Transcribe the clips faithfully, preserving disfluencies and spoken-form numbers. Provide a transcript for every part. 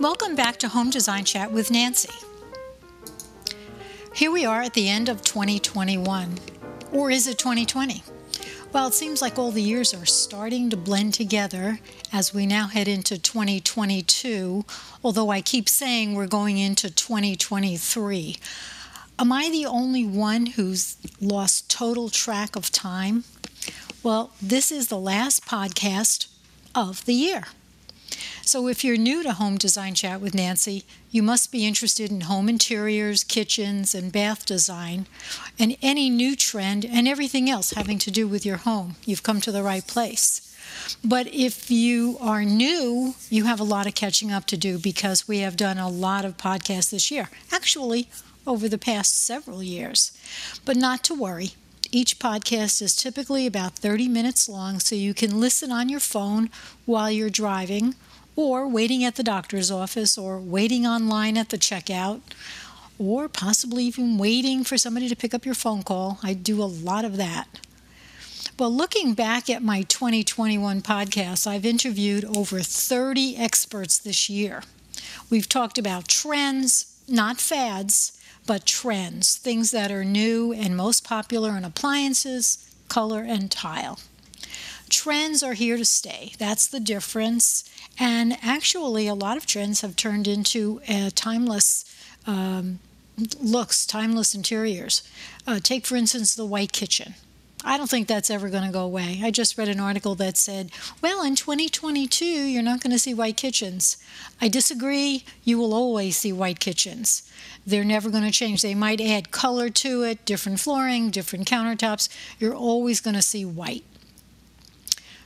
Welcome back to Home Design Chat with Nancy. Here we are at the end of twenty twenty-one, or is it twenty twenty? Well, it seems like all the years are starting to blend together as we now head into twenty twenty-two, although I keep saying we're going into twenty twenty-three. Am I the only one who's lost total track of time? Well, this is the last podcast of the year. So if you're new to Home Design Chat with Nancy, you must be interested in home interiors, kitchens, and bath design, and any new trend and everything else having to do with your home. You've come to the right place. But if you are new, you have a lot of catching up to do because we have done a lot of podcasts this year, actually over the past several years. But not to worry. Each podcast is typically about thirty minutes long, so you can listen on your phone while you're driving or waiting at the doctor's office or waiting online at the checkout or possibly even waiting for somebody to pick up your phone call. I do a lot of that. Well, looking back at my twenty twenty-one podcasts, I've interviewed over thirty experts this year. We've talked about trends, not fads, but trends, things that are new and most popular in appliances, color, and tile. Trends are here to stay. That's the difference. And actually, a lot of trends have turned into uh, timeless um, looks, timeless interiors. Uh, take, for instance, the white kitchen. I don't think that's ever going to go away. I just read an article that said, well, in twenty twenty-two, you're not going to see white kitchens. I disagree. You will always see white kitchens. They're never going to change. They might add color to it, different flooring, different countertops. You're always going to see white.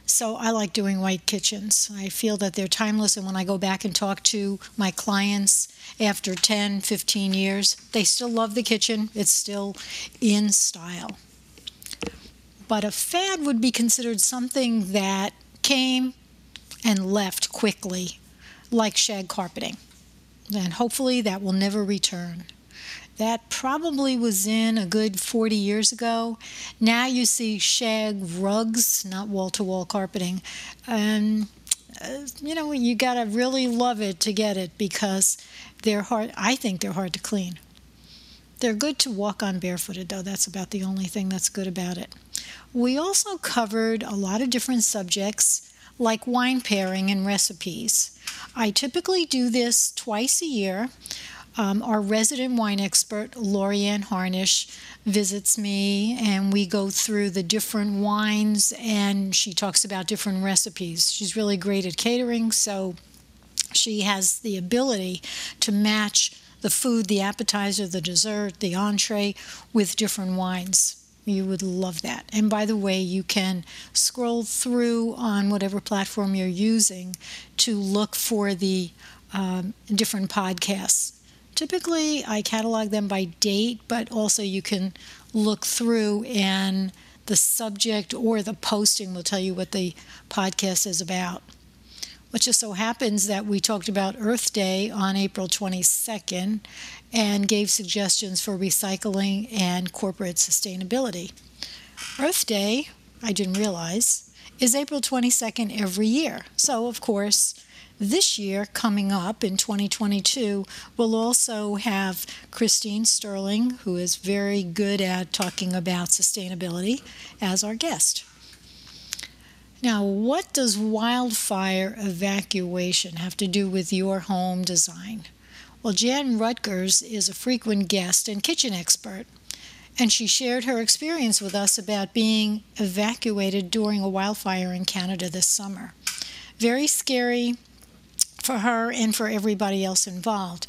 So I like doing white kitchens. I feel that they're timeless, and when I go back and talk to my clients after ten, fifteen years, they still love the kitchen. It's still in style. But a fad would be considered something that came and left quickly, like shag carpeting. And hopefully that will never return. That probably was in a good forty years ago. Now you see shag rugs, not wall-to-wall carpeting. And, uh, you know, you got to really love it to get it because they're hard. I think they're hard to clean. They're good to walk on barefooted, though. That's about the only thing that's good about it. We also covered a lot of different subjects like wine pairing and recipes. I typically do this twice a year. Um, our resident wine expert, Lorianne Harnish, visits me and we go through the different wines and she talks about different recipes. She's really great at catering, so she has the ability to match the food, the appetizer, the dessert, the entree with different wines. You would love that. And by the way, you can scroll through on whatever platform you're using to look for the um, different podcasts. Typically, I catalog them by date, but also you can look through and the subject or the posting will tell you what the podcast is about. It just so happens that we talked about Earth Day on April twenty-second and gave suggestions for recycling and corporate sustainability. Earth Day, I didn't realize, is April twenty-second every year. So, of course, this year coming up in twenty twenty-two, we'll also have Christine Sterling, who is very good at talking about sustainability, as our guest. Now, what does wildfire evacuation have to do with your home design? Well, Jan Rutgers is a frequent guest and kitchen expert, and she shared her experience with us about being evacuated during a wildfire in Canada this summer. Very scary for her and for everybody else involved,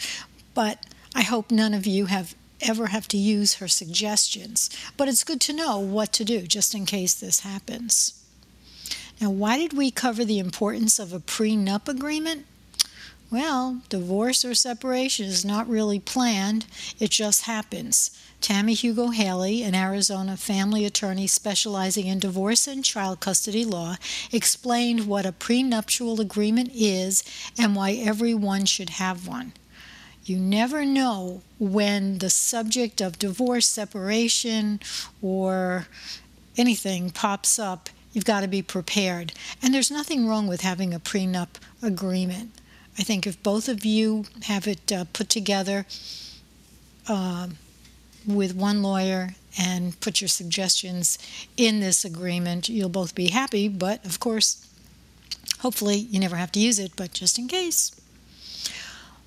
but I hope none of you have ever have to use her suggestions. But it's good to know what to do just in case this happens. Now, why did we cover the importance of a prenup agreement? Well, divorce or separation is not really planned. It just happens. Tammy Hugo Haley, an Arizona family attorney specializing in divorce and child custody law, explained what a prenuptial agreement is and why everyone should have one. You never know when the subject of divorce, separation, or anything pops up. You've got to be prepared. And there's nothing wrong with having a prenup agreement. I think if both of you have it uh, put together uh, with one lawyer and put your suggestions in this agreement, you'll both be happy. But of course, hopefully you never have to use it, but just in case.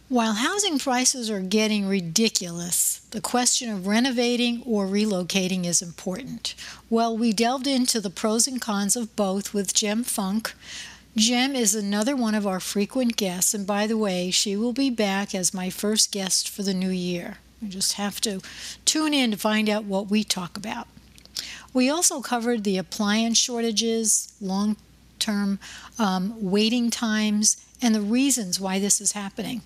While housing prices are getting ridiculous, the question of renovating or relocating is important. Well, we delved into the pros and cons of both with Jim Funk. Jim is another one of our frequent guests, and by the way, she will be back as my first guest for the new year. You just have to tune in to find out what we talk about. We also covered the appliance shortages, long-term um, waiting times, and the reasons why this is happening.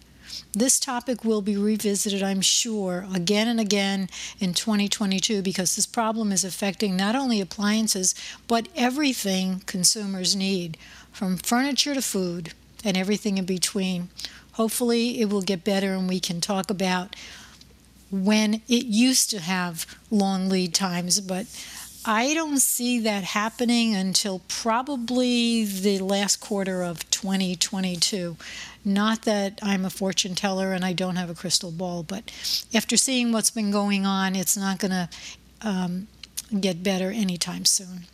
This topic will be revisited, I'm sure, again and again in twenty twenty-two, because this problem is affecting not only appliances, but everything consumers need, from furniture to food and everything in between. Hopefully it will get better and we can talk about when it used to have long lead times, but I don't see that happening until probably the last quarter of twenty twenty-two. Not that I'm a fortune teller and I don't have a crystal ball, but after seeing what's been going on, it's not going to um, get better anytime soon.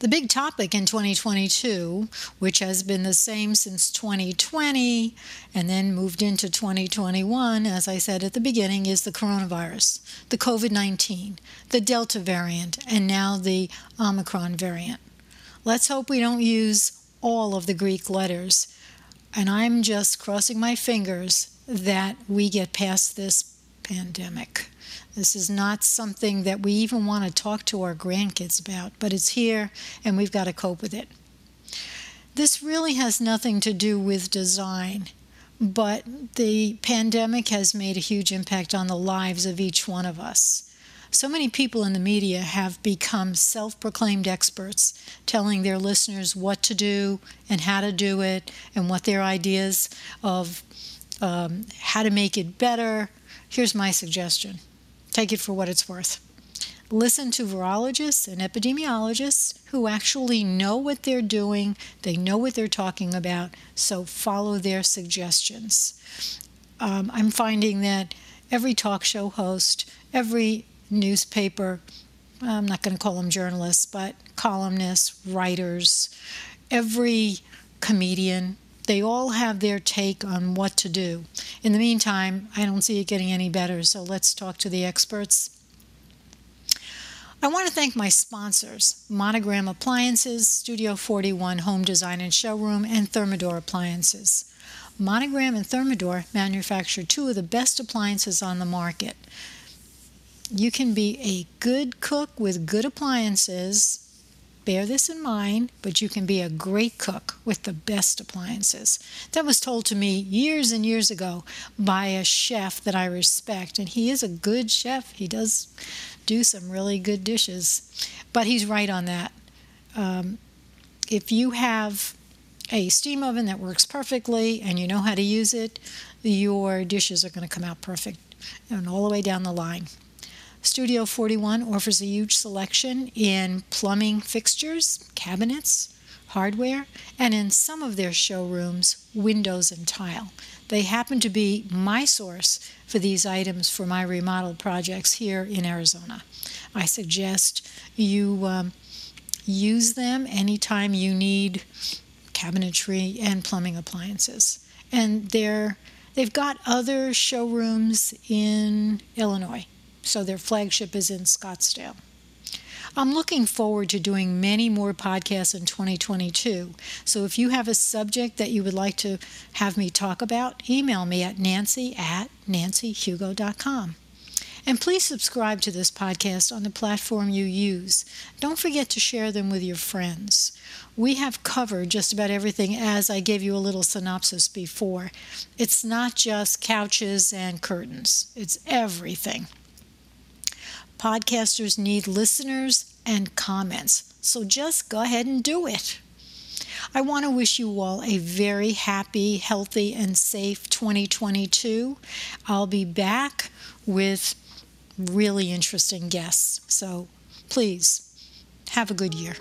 The big topic in twenty twenty-two, which has been the same since twenty twenty and then moved into twenty twenty-one, as I said at the beginning, is the coronavirus, the COVID nineteen, the Delta variant, and now the Omicron variant. Let's hope we don't use all of the Greek letters. And I'm just crossing my fingers that we get past this pandemic. This is not something that we even want to talk to our grandkids about, but it's here and we've got to cope with it. This really has nothing to do with design, but the pandemic has made a huge impact on the lives of each one of us. So many people in the media have become self-proclaimed experts, telling their listeners what to do and how to do it and what their ideas of um, how to make it better. Here's my suggestion. Take it for what it's worth. Listen to virologists and epidemiologists who actually know what they're doing. They know what they're talking about, so follow their suggestions. Um, I'm finding that every talk show host, every newspaper, I'm not going to call them journalists, but columnists, writers, every comedian, they all have their take on what to do. In the meantime, I don't see it getting any better, so let's talk to the experts. I want to thank my sponsors, Monogram Appliances, Studio forty-one Home Design and Showroom, and Thermador Appliances. Monogram and Thermador manufacture two of the best appliances on the market. You can be a good cook with good appliances. Bear this in mind, but you can be a great cook with the best appliances. That was told to me years and years ago by a chef that I respect, and he is a good chef. He does do some really good dishes, but he's right on that. Um, if you have a steam oven that works perfectly and you know how to use it, your dishes are going to come out perfect and all the way down the line. Studio forty-one offers a huge selection in plumbing fixtures, cabinets, hardware, and in some of their showrooms, windows and tile. They happen to be my source for these items for my remodel projects here in Arizona. I suggest you um, use them anytime you need cabinetry and plumbing appliances. And they're, they've got other showrooms in Illinois. So their flagship is in Scottsdale. I'm looking forward to doing many more podcasts in twenty twenty-two. So if you have a subject that you would like to have me talk about, email me at nancy at nancyhugo.com. And please subscribe to this podcast on the platform you use. Don't forget to share them with your friends. We have covered just about everything, as I gave you a little synopsis before. It's not just couches and curtains. It's everything. Podcasters need listeners and comments, so just go ahead and do it. I want to wish you all a very happy, healthy, and safe twenty twenty-two. I'll be back with really interesting guests, so please have a good year.